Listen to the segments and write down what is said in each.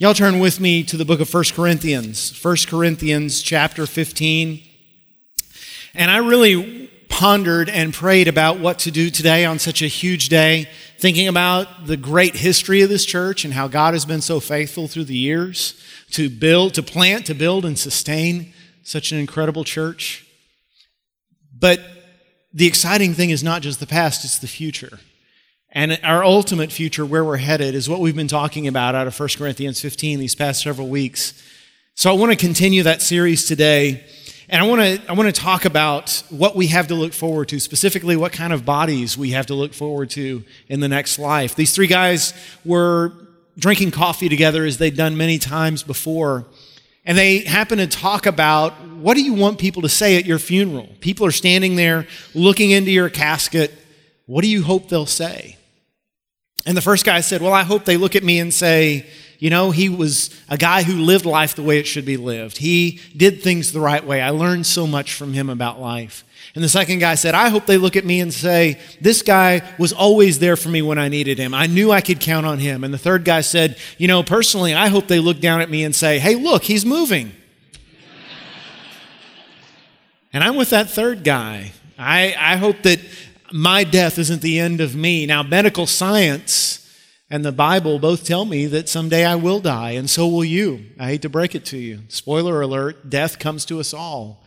Y'all turn with me to the book of 1 Corinthians chapter 15. And I really pondered and prayed about what to do today on such a huge day, thinking about the great history of this church and how God has been so faithful through the years to build, to plant, to build and sustain such an incredible church. But the exciting thing is not just the past, it's the future. And our ultimate future, where we're headed, is what we've been talking about out of 1 Corinthians 15 these past several weeks. So I want to continue that series today, and I want to talk about what we have to look forward to, specifically what kind of bodies we have to look forward to in the next life. These three guys were drinking coffee together as they'd done many times before, and they happened to talk about, what do you want people to say at your funeral? People are standing there looking into your casket. What do you hope they'll say? And the first guy said, well, I hope they look at me and say, you know, he was a guy who lived life the way it should be lived. He did things the right way. I learned so much from him about life. And the second guy said, I hope they look at me and say, this guy was always there for me when I needed him. I knew I could count on him. And the third guy said, you know, personally, I hope they look down at me and say, hey, look, he's moving. And I'm with that third guy. I hope that my death isn't the end of me. Now, medical science and the Bible both tell me that someday I will die, and so will you. I hate to break it to you. Spoiler alert, death comes to us all.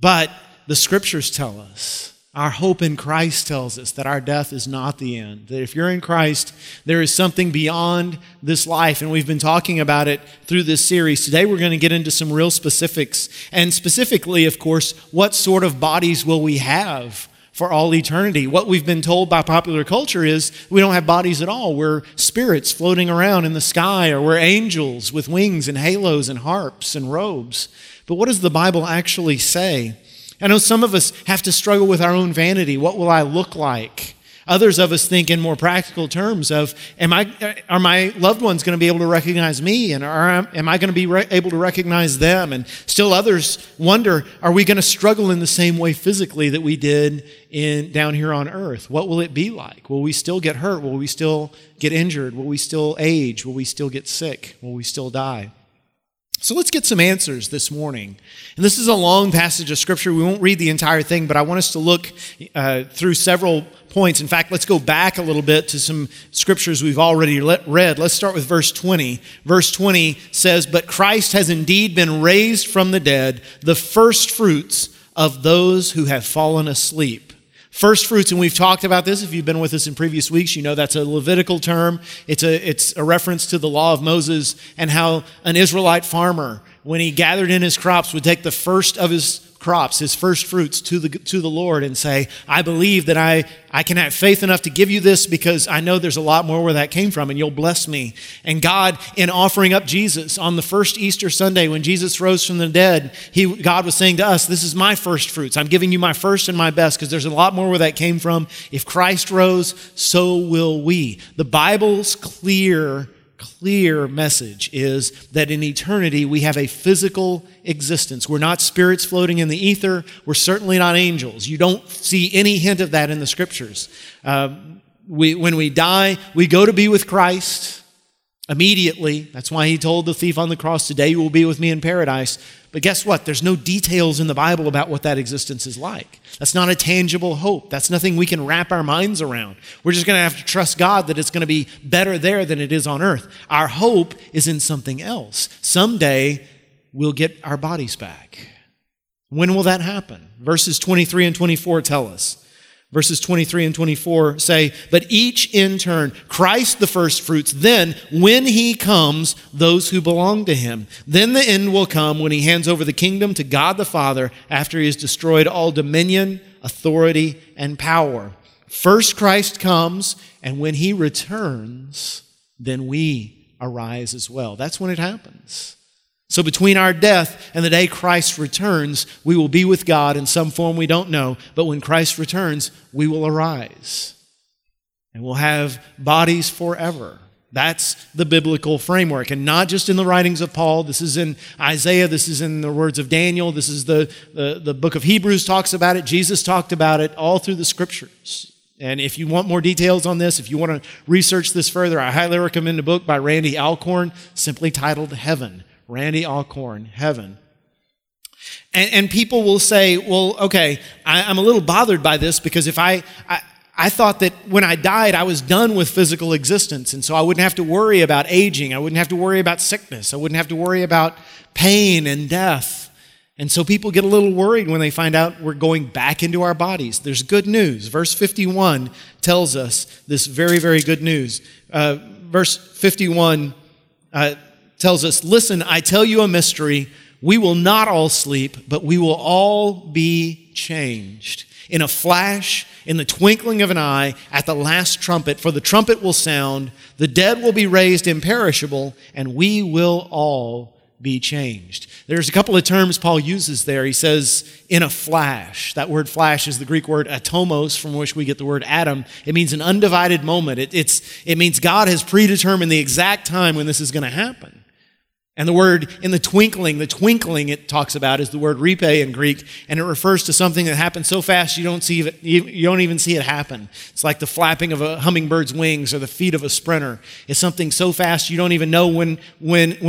But the scriptures tell us, our hope in Christ tells us that our death is not the end, that if you're in Christ, there is something beyond this life, and we've been talking about it through this series. Today, we're going to get into some real specifics, and specifically, of course, what sort of bodies will we have for all eternity? What we've been told by popular culture is we don't have bodies at all. We're spirits floating around in the sky, or we're angels with wings and halos and harps and robes. But what does the Bible actually say? I know some of us have to struggle with our own vanity. What will I look like? Others of us think in more practical terms of, are my loved ones going to be able to recognize me? And am I going to be able to recognize them? And still others wonder, are we going to struggle in the same way physically that we did down here on earth? What will it be like? Will we still get hurt? Will we still get injured? Will we still age? Will we still get sick? Will we still die? So let's get some answers this morning. And this is a long passage of Scripture. We won't read the entire thing, but I want us to look through several points. In fact, let's go back a little bit to some Scriptures we've already read. Let's start with verse 20. Verse 20 says, "But Christ has indeed been raised from the dead, the first fruits of those who have fallen asleep." First fruits, and we've talked about this. If you've been with us in previous weeks, you know that's a Levitical term. It's a reference to the law of Moses and how an Israelite farmer, when he gathered in his crops, would take the first of his crops, his first fruits, to the Lord and say, I believe that I can have faith enough to give you this because I know there's a lot more where that came from, and you'll bless me. And God, in offering up Jesus on the first Easter Sunday when Jesus rose from the dead, God was saying to us, this is my first fruits. I'm giving you my first and my best because there's a lot more where that came from. If Christ rose, so will we. The Bible's clear message is that in eternity we have a physical existence. We're not spirits floating in the ether. We're certainly not angels. You don't see any hint of that in the Scriptures. When we die, we go to be with Christ immediately. That's why he told the thief on the cross, today you will be with me in paradise. But guess what? There's no details in the Bible about what that existence is like. That's not a tangible hope. That's nothing we can wrap our minds around. We're just going to have to trust God that it's going to be better there than it is on earth. Our hope is in something else. Someday, we'll get our bodies back. When will that happen? Verses 23 and 24 tell us. Verses 23 and 24 say, but each in turn, Christ the first fruits, then when he comes, those who belong to him. Then the end will come when he hands over the kingdom to God the Father after he has destroyed all dominion, authority, and power. First Christ comes, and when he returns, then we arise as well. That's when it happens. So between our death and the day Christ returns, we will be with God in some form we don't know. But when Christ returns, we will arise and we'll have bodies forever. That's the biblical framework. And not just in the writings of Paul. This is in Isaiah. This is in the words of Daniel. This is the book of Hebrews talks about it. Jesus talked about it all through the Scriptures. And if you want more details on this, if you want to research this further, I highly recommend a book by Randy Alcorn, simply titled Heaven. Randy Alcorn, Heaven. And people will say, well, okay, I'm a little bothered by this because if I thought that when I died, I was done with physical existence. And so I wouldn't have to worry about aging. I wouldn't have to worry about sickness. I wouldn't have to worry about pain and death. And so people get a little worried when they find out we're going back into our bodies. There's good news. Verse 51 tells us this very, very good news. Verse 51 tells us, listen, I tell you a mystery. We will not all sleep, but we will all be changed. In a flash, in the twinkling of an eye, at the last trumpet, for the trumpet will sound, the dead will be raised imperishable, and we will all be changed. There's a couple of terms Paul uses there. He says, in a flash. That word flash is the Greek word atomos, from which we get the word atom. It means an undivided moment. It means God has predetermined the exact time when this is going to happen. And the word in the twinkling it talks about is the word ripē in Greek, and it refers to something that happens so fast you don't even see it happen. It's like the flapping of a hummingbird's wings or the feet of a sprinter. It's something so fast you don't even know when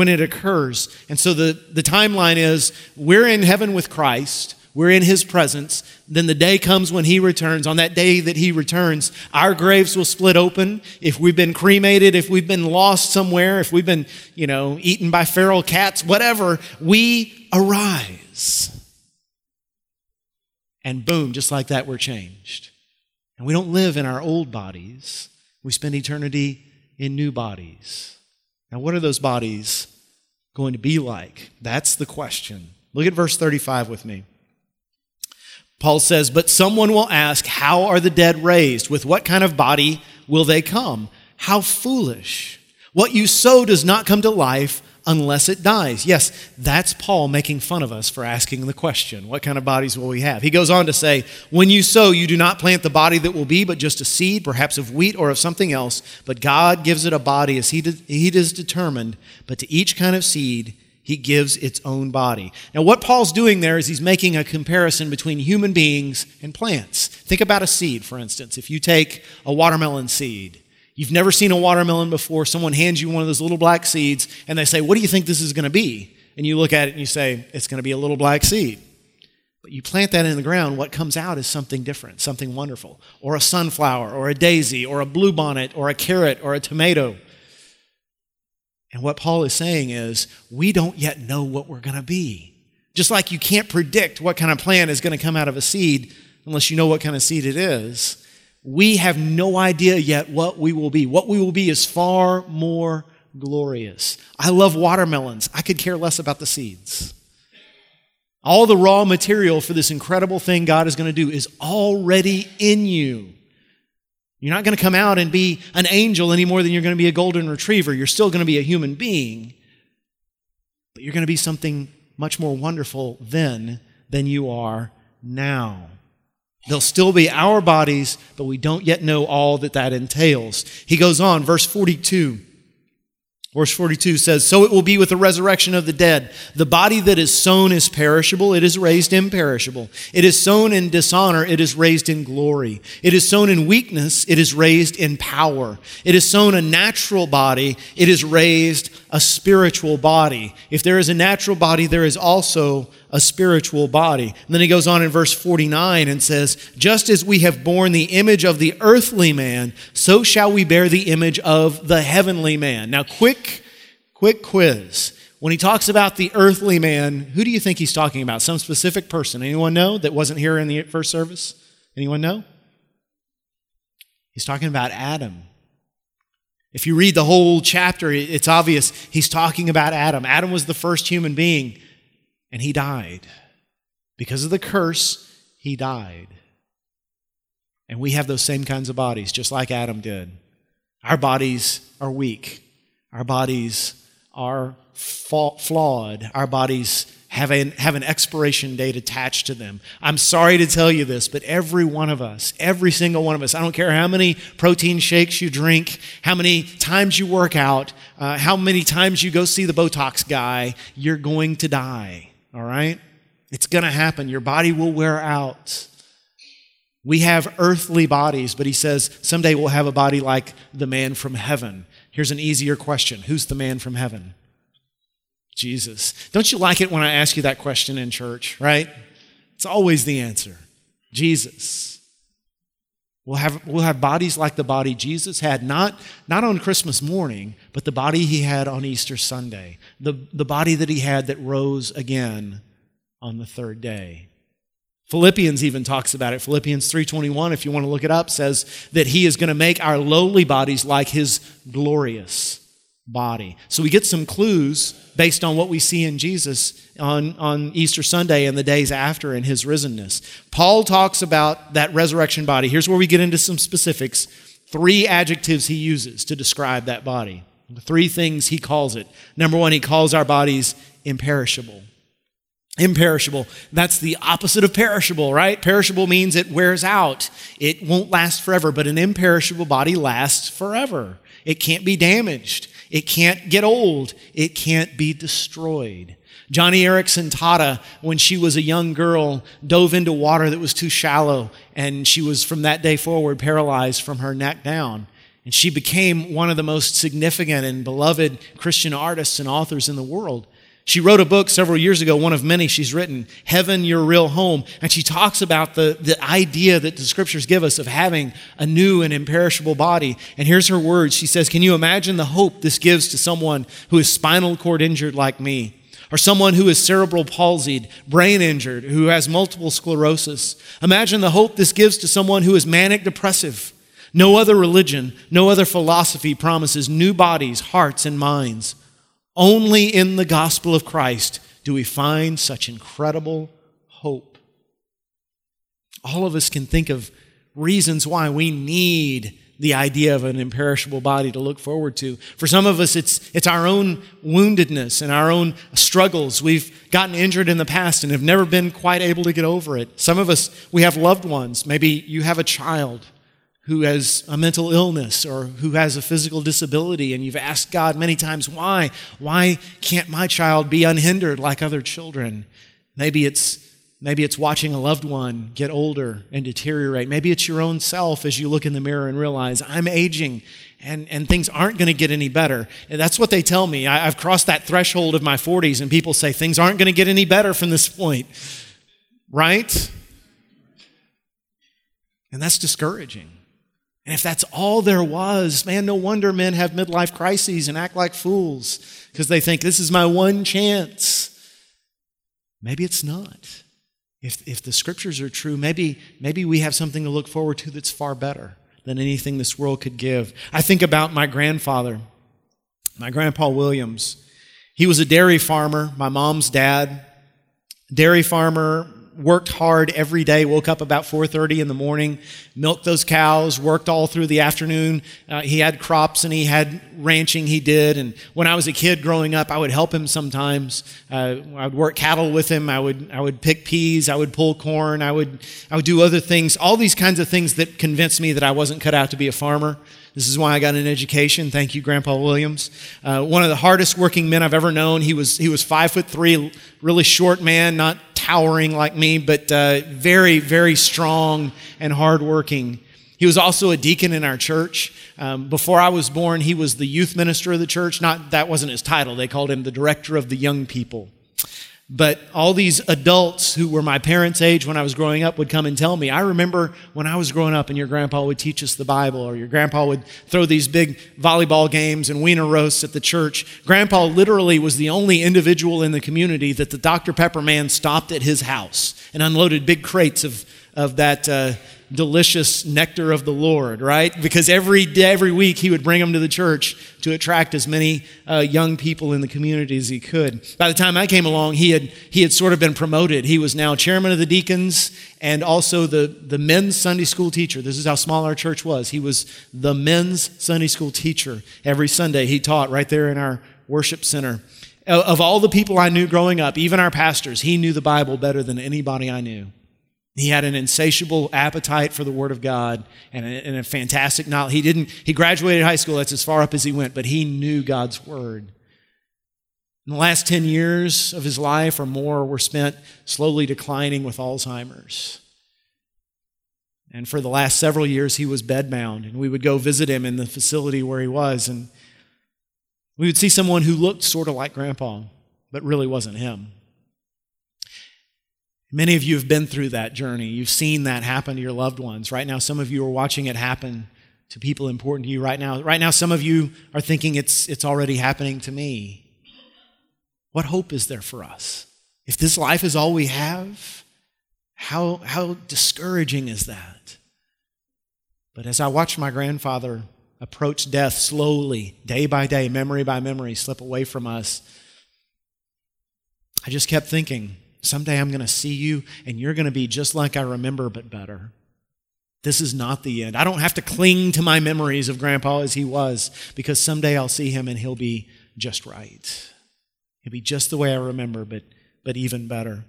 it occurs. And so the timeline is we're in heaven with Christ. We're in his presence. Then the day comes when he returns. On that day that he returns, our graves will split open. If we've been cremated, if we've been lost somewhere, if we've been, eaten by feral cats, whatever, we arise. And boom, just like that, we're changed. And we don't live in our old bodies. We spend eternity in new bodies. Now, what are those bodies going to be like? That's the question. Look at verse 35 with me. Paul says, but someone will ask, how are the dead raised? With what kind of body will they come? How foolish. What you sow does not come to life unless it dies. Yes, that's Paul making fun of us for asking the question, what kind of bodies will we have? He goes on to say, when you sow, you do not plant the body that will be, but just a seed, perhaps of wheat or of something else. But God gives it a body as he is determined, but to each kind of seed he gives its own body. Now, what Paul's doing there is he's making a comparison between human beings and plants. Think about a seed, for instance. If you take a watermelon seed, you've never seen a watermelon before, someone hands you one of those little black seeds, and they say, what do you think this is going to be? And you look at it and you say, it's going to be a little black seed. But you plant that in the ground, what comes out is something different, something wonderful, or a sunflower, or a daisy, or a bluebonnet, or a carrot, or a tomato. And what Paul is saying is, we don't yet know what we're going to be. Just like you can't predict what kind of plant is going to come out of a seed unless you know what kind of seed it is, we have no idea yet what we will be. What we will be is far more glorious. I love watermelons. I could care less about the seeds. All the raw material for this incredible thing God is going to do is already in you. You're not going to come out and be an angel any more than you're going to be a golden retriever. You're still going to be a human being, but you're going to be something much more wonderful then than you are now. They'll still be our bodies, but we don't yet know all that entails. He goes on, verse 42. Verse 42 says, so it will be with the resurrection of the dead. The body that is sown is perishable, it is raised imperishable. It is sown in dishonor, it is raised in glory. It is sown in weakness, it is raised in power. It is sown a natural body, it is raised a spiritual body. If there is a natural body, there is also a spiritual body. And then he goes on in verse 49 and says, just as we have borne the image of the earthly man, so shall we bear the image of the heavenly man. Now, quick quiz. When he talks about the earthly man, who do you think he's talking about? Some specific person. Anyone know that wasn't here in the first service? Anyone know? He's talking about Adam. If you read the whole chapter, it's obvious he's talking about Adam. Adam was the first human being. And he died. Because of the curse, he died. And we have those same kinds of bodies, just like Adam did. Our bodies are weak. Our bodies are flawed. Our bodies have an expiration date attached to them. I'm sorry to tell you this, but every one of us, every single one of us, I don't care how many protein shakes you drink, how many times you work out, how many times you go see the Botox guy, you're going to die. All right? It's going to happen. Your body will wear out. We have earthly bodies, but he says someday we'll have a body like the man from heaven. Here's an easier question. Who's the man from heaven? Jesus. Don't you like it when I ask you that question in church, right? It's always the answer. Jesus. We'll have bodies like the body Jesus had, not on Christmas morning, but the body he had on Easter Sunday, the body that he had that rose again on the third day. Philippians even talks about it. Philippians 3:21, if you want to look it up, says that he is going to make our lowly bodies like his glorious body. So we get some clues based on what we see in Jesus on Easter Sunday and the days after in his risenness. Paul talks about that resurrection body. Here's where we get into some specifics. 3 adjectives he uses to describe that body. 3 things he calls it. Number 1, he calls our bodies imperishable. Imperishable. That's the opposite of perishable, right? Perishable means it wears out. It won't last forever, but an imperishable body lasts forever. It can't be damaged. It can't get old. It can't be destroyed. Joni Eareckson Tada, when she was a young girl, dove into water that was too shallow, and she was from that day forward paralyzed from her neck down. And she became one of the most significant and beloved Christian artists and authors in the world. She wrote a book several years ago, one of many she's written, Heaven, Your Real Home. And she talks about the idea that the scriptures give us of having a new and imperishable body. And here's her words. She says, "Can you imagine the hope this gives to someone who is spinal cord injured like me? Or someone who is cerebral palsied, brain injured, who has multiple sclerosis? Imagine the hope this gives to someone who is manic depressive. No other religion, no other philosophy promises new bodies, hearts, and minds. Only in the gospel of Christ do we find such incredible hope." All of us can think of reasons why we need the idea of an imperishable body to look forward to. For some of us, it's our own woundedness and our own struggles. We've gotten injured in the past and have never been quite able to get over it. Some of us, we have loved ones. Maybe you have a child who has a mental illness or who has a physical disability, and you've asked God many times, why? Why can't my child be unhindered like other children? Maybe it's watching a loved one get older and deteriorate. Maybe it's your own self as you look in the mirror and realize, I'm aging and things aren't going to get any better. And that's what they tell me. I've crossed that threshold of my 40s, and people say things aren't going to get any better from this point, right? And that's discouraging. And if that's all there was, man, no wonder men have midlife crises and act like fools, because they think, this is my one chance. Maybe it's not. If the scriptures are true, maybe we have something to look forward to that's far better than anything this world could give. I think about my grandfather, my grandpa Williams. He was a dairy farmer, my mom's dad. Dairy farmer, worked hard every day, woke up about 4:30 in the morning, milked those cows, worked all through the afternoon. He had crops and he had ranching he did. And when I was a kid growing up, I would help him sometimes. I would work cattle with him. I would pick peas. I would pull corn. I would do other things, all these kinds of things that convinced me that I wasn't cut out to be a farmer. This is why I got an education. Thank you, Grandpa Williams. One of the hardest working men I've ever known. He was 5'3", really short man, not towering like me, but very, very strong and hardworking. He was also a deacon in our church. Before I was born, he was the youth minister of the church. That wasn't his title. They called him the director of the young people. But all these adults who were my parents' age when I was growing up would come and tell me, I remember when I was growing up and your grandpa would teach us the Bible, or your grandpa would throw these big volleyball games and wiener roasts at the church. Grandpa literally was the only individual in the community that the Dr. Pepper man stopped at his house and unloaded big crates of that delicious nectar of the Lord, right? Because every day, every week, he would bring them to the church to attract as many young people in the community as he could. By the time I came along, he had sort of been promoted. He was now chairman of the deacons and also the men's Sunday school teacher. This is how small our church was. He was the men's Sunday school teacher. Every Sunday, he taught right there in our worship center. Of all the people I knew growing up, even our pastors, he knew the Bible better than anybody I knew. He had an insatiable appetite for the Word of God and a fantastic knowledge. He graduated high school. That's as far up as he went, but he knew God's Word. In the last 10 years of his life or more were spent slowly declining with Alzheimer's. And for the last several years, he was bedbound. And we would go visit him in the facility where he was. And we would see someone who looked sort of like Grandpa, but really wasn't him. Many of you have been through that journey. You've seen that happen to your loved ones. Right now, some of you are watching it happen to people important to you right now. Right now, some of you are thinking it's already happening to me. What hope is there for us? If this life is all we have, how discouraging is that? But as I watched my grandfather approach death slowly, day by day, memory by memory, slip away from us, I just kept thinking, someday I'm going to see you and you're going to be just like I remember, but better. This is not the end. I don't have to cling to my memories of Grandpa as he was, because someday I'll see him and he'll be just right. He'll be just the way I remember, but even better.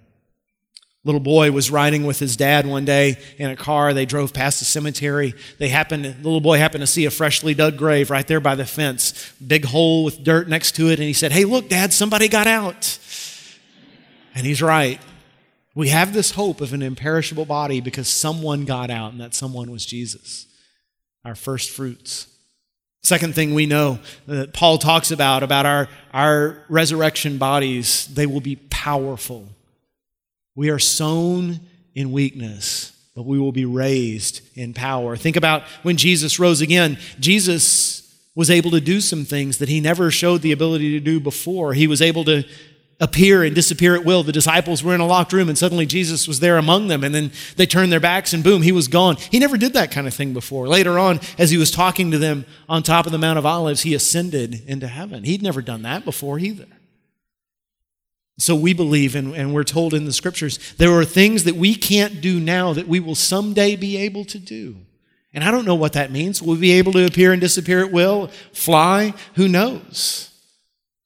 Little boy was riding with his dad one day in a car. They drove past a cemetery. The little boy happened to see a freshly dug grave right there by the fence, big hole with dirt next to it, and he said, "Hey, look, Dad, somebody got out." And he's right. We have this hope of an imperishable body because someone got out, and that someone was Jesus, our first fruits. Second thing we know that Paul talks about our resurrection bodies, they will be powerful. We are sown in weakness, but we will be raised in power. Think about when Jesus rose again. Jesus was able to do some things that he never showed the ability to do before. He was able to appear and disappear at will. The disciples were in a locked room and suddenly Jesus was there among them, and then they turned their backs and boom, he was gone. He never did that kind of thing before. Later on, as he was talking to them on top of the Mount of Olives, he ascended into heaven. He'd never done that before either. So we believe, and we're told in the scriptures, there are things that we can't do now that we will someday be able to do. And I don't know what that means. Will we be able to appear and disappear at will? Fly? Who knows?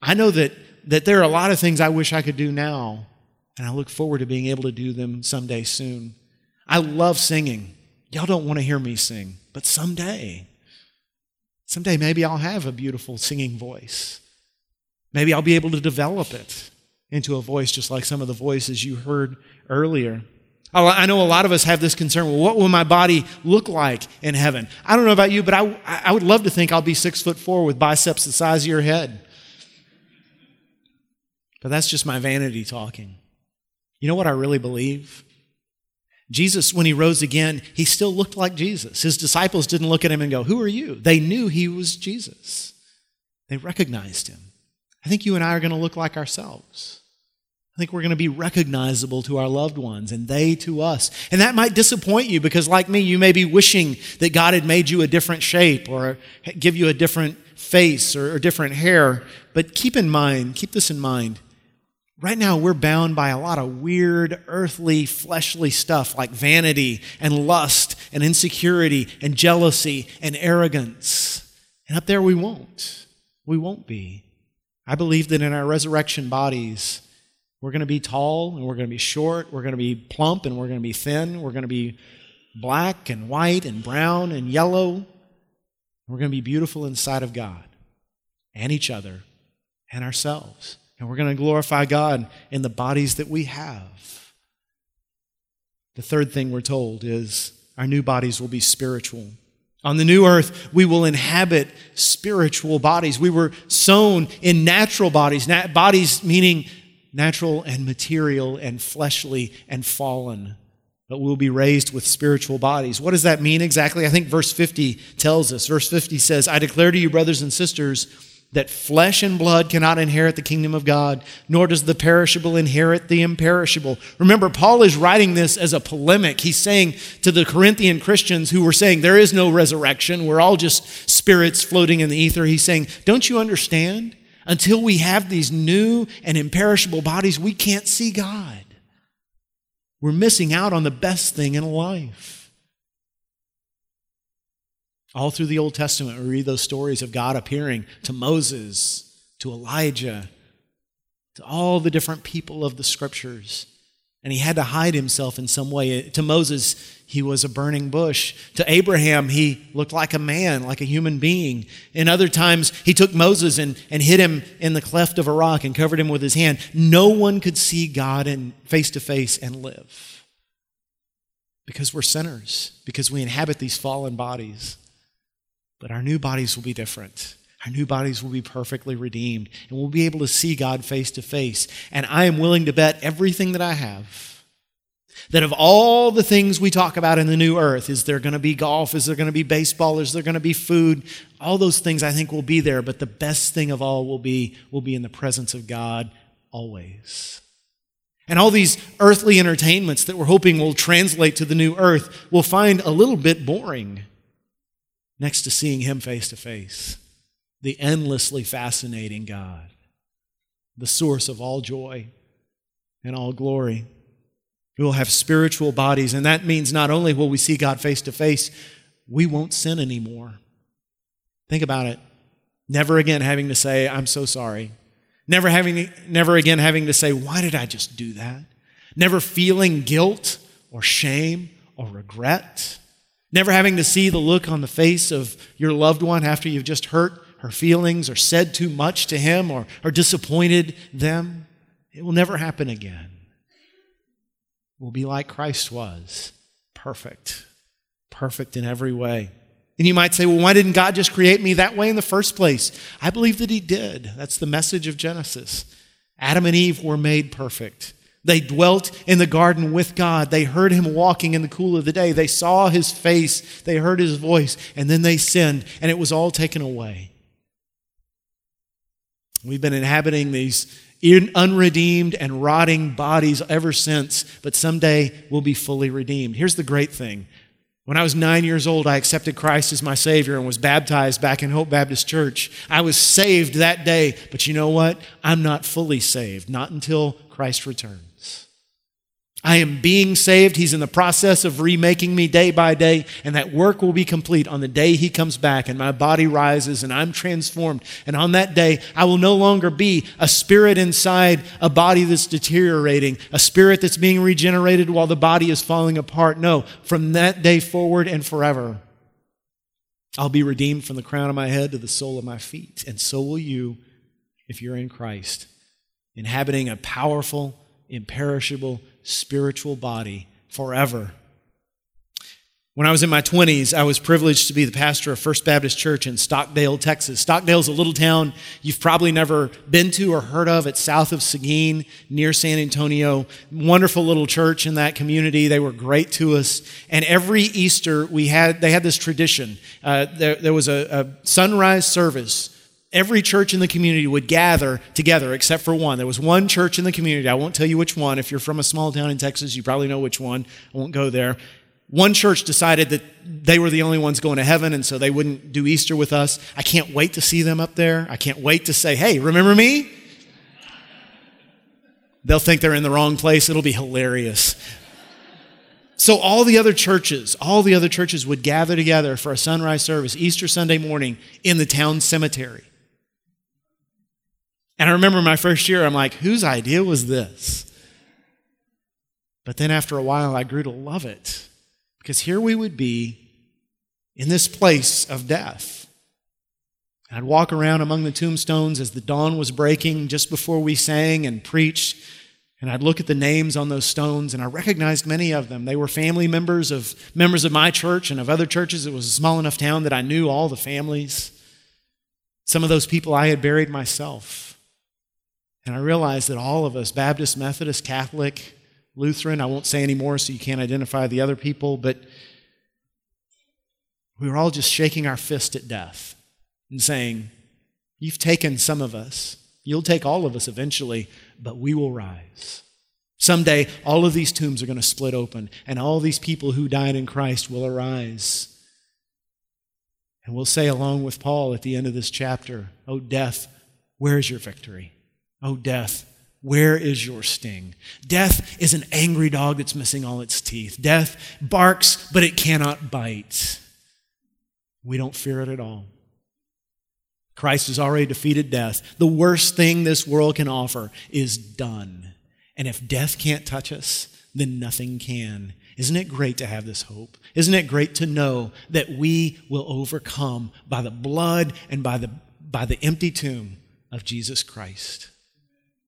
I know that there are a lot of things I wish I could do now, and I look forward to being able to do them someday soon. I love singing. Y'all don't want to hear me sing, but someday maybe I'll have a beautiful singing voice. Maybe I'll be able to develop it into a voice just like some of the voices you heard earlier. I know a lot of us have this concern, well, what will my body look like in heaven? I don't know about you, but I would love to think I'll be 6'4" with biceps the size of your head. But that's just my vanity talking. You know what I really believe? Jesus, when he rose again, he still looked like Jesus. His disciples didn't look at him and go, "Who are you?" They knew he was Jesus. They recognized him. I think you and I are going to look like ourselves. I think we're going to be recognizable to our loved ones and they to us. And that might disappoint you because, like me, you may be wishing that God had made you a different shape or give you a different face or different hair. But keep this in mind. Right now, we're bound by a lot of weird, earthly, fleshly stuff like vanity and lust and insecurity and jealousy and arrogance. And up there, we won't be. I believe that in our resurrection bodies, we're going to be tall and we're going to be short. We're going to be plump and we're going to be thin. We're going to be black and white and brown and yellow. We're going to be beautiful in the sight of God and each other and ourselves. And we're going to glorify God in the bodies that we have. The third thing we're told is our new bodies will be spiritual. On the new earth, we will inhabit spiritual bodies. We were sown in natural bodies, bodies meaning natural and material and fleshly and fallen, but we'll be raised with spiritual bodies. What does that mean exactly? I think verse 50 tells us. Verse 50 says, "I declare to you, brothers and sisters, that flesh and blood cannot inherit the kingdom of God, nor does the perishable inherit the imperishable." Remember, Paul is writing this as a polemic. He's saying to the Corinthian Christians who were saying, there is no resurrection, we're all just spirits floating in the ether. He's saying, don't you understand? Until we have these new and imperishable bodies, we can't see God. We're missing out on the best thing in life. All through the Old Testament, we read those stories of God appearing to Moses, to Elijah, to all the different people of the Scriptures. And he had to hide himself in some way. To Moses, he was a burning bush. To Abraham, he looked like a man, like a human being. And other times, he took Moses and hid him in the cleft of a rock and covered him with his hand. No one could see God face to face and live. because we're sinners, because we inhabit these fallen bodies. But our new bodies will be different. Our new bodies will be perfectly redeemed, and we'll be able to see God face to face. And I am willing to bet everything that I have that of all the things we talk about in the new earth, is there going to be golf? Is there going to be baseball? Is there going to be food? All those things I think will be there, but the best thing of all will be in the presence of God always. And all these earthly entertainments that we're hoping will translate to the new earth will find a little bit boring next to seeing Him face to face. The endlessly fascinating God, the source of all joy and all glory. We will have spiritual bodies, and that means not only will we see God face to face, we won't sin anymore. Think about it. Never again having to say, I'm so sorry. Never again having to say, why did I just do that? Never feeling guilt or shame or regret. Never having to see the look on the face of your loved one after you've just hurt her feelings or said too much to him or disappointed them. It will never happen again. We'll be like Christ was, perfect, perfect in every way. And you might say, well, why didn't God just create me that way in the first place? I believe that He did. That's the message of Genesis. Adam and Eve were made perfect. They dwelt in the garden with God. They heard Him walking in the cool of the day. They saw His face. They heard His voice. And then they sinned, and it was all taken away. We've been inhabiting these unredeemed and rotting bodies ever since, but someday we'll be fully redeemed. Here's the great thing. When I was 9 years old, I accepted Christ as my Savior and was baptized back in Hope Baptist Church. I was saved that day, but you know what? I'm not fully saved, not until Christ returns. I am being saved. He's in the process of remaking me day by day, and that work will be complete on the day He comes back and my body rises and I'm transformed. And on that day, I will no longer be a spirit inside a body that's deteriorating, a spirit that's being regenerated while the body is falling apart. No, from that day forward and forever, I'll be redeemed from the crown of my head to the sole of my feet. And so will you if you're in Christ, inhabiting a powerful, imperishable spiritual body forever. When I was in my 20s, I was privileged to be the pastor of First Baptist Church in Stockdale, Texas. Stockdale's a little town you've probably never been to or heard of. It's south of Seguin, near San Antonio. Wonderful little church in that community. They were great to us. And every Easter, they had this tradition. There was a sunrise service. Every church in the community would gather together except for one. There was one church in the community. I won't tell you which one. If you're from a small town in Texas, you probably know which one. I won't go there. One church decided that they were the only ones going to heaven, and so they wouldn't do Easter with us. I can't wait to see them up there. I can't wait to say, hey, remember me? They'll think they're in the wrong place. It'll be hilarious. So all the other churches would gather together for a sunrise service Easter Sunday morning in the town cemetery. And I remember my first year, I'm like, whose idea was this? But then after a while, I grew to love it. Because here we would be in this place of death. I'd walk around among the tombstones as the dawn was breaking, just before we sang and preached. And I'd look at the names on those stones, and I recognized many of them. They were family members of my church and of other churches. It was a small enough town that I knew all the families. Some of those people I had buried myself. And I realized that all of us, Baptist, Methodist, Catholic, Lutheran, I won't say any more so you can't identify the other people, but we were all just shaking our fist at death and saying, you've taken some of us, you'll take all of us eventually, but we will rise. Someday, all of these tombs are going to split open, and all these people who died in Christ will arise. And we'll say along with Paul at the end of this chapter, oh, death, where is your victory? Oh, death, where is your sting? Death is an angry dog that's missing all its teeth. Death barks, but it cannot bite. We don't fear it at all. Christ has already defeated death. The worst thing this world can offer is done. And if death can't touch us, then nothing can. Isn't it great to have this hope? Isn't it great to know that we will overcome by the blood and by the empty tomb of Jesus Christ?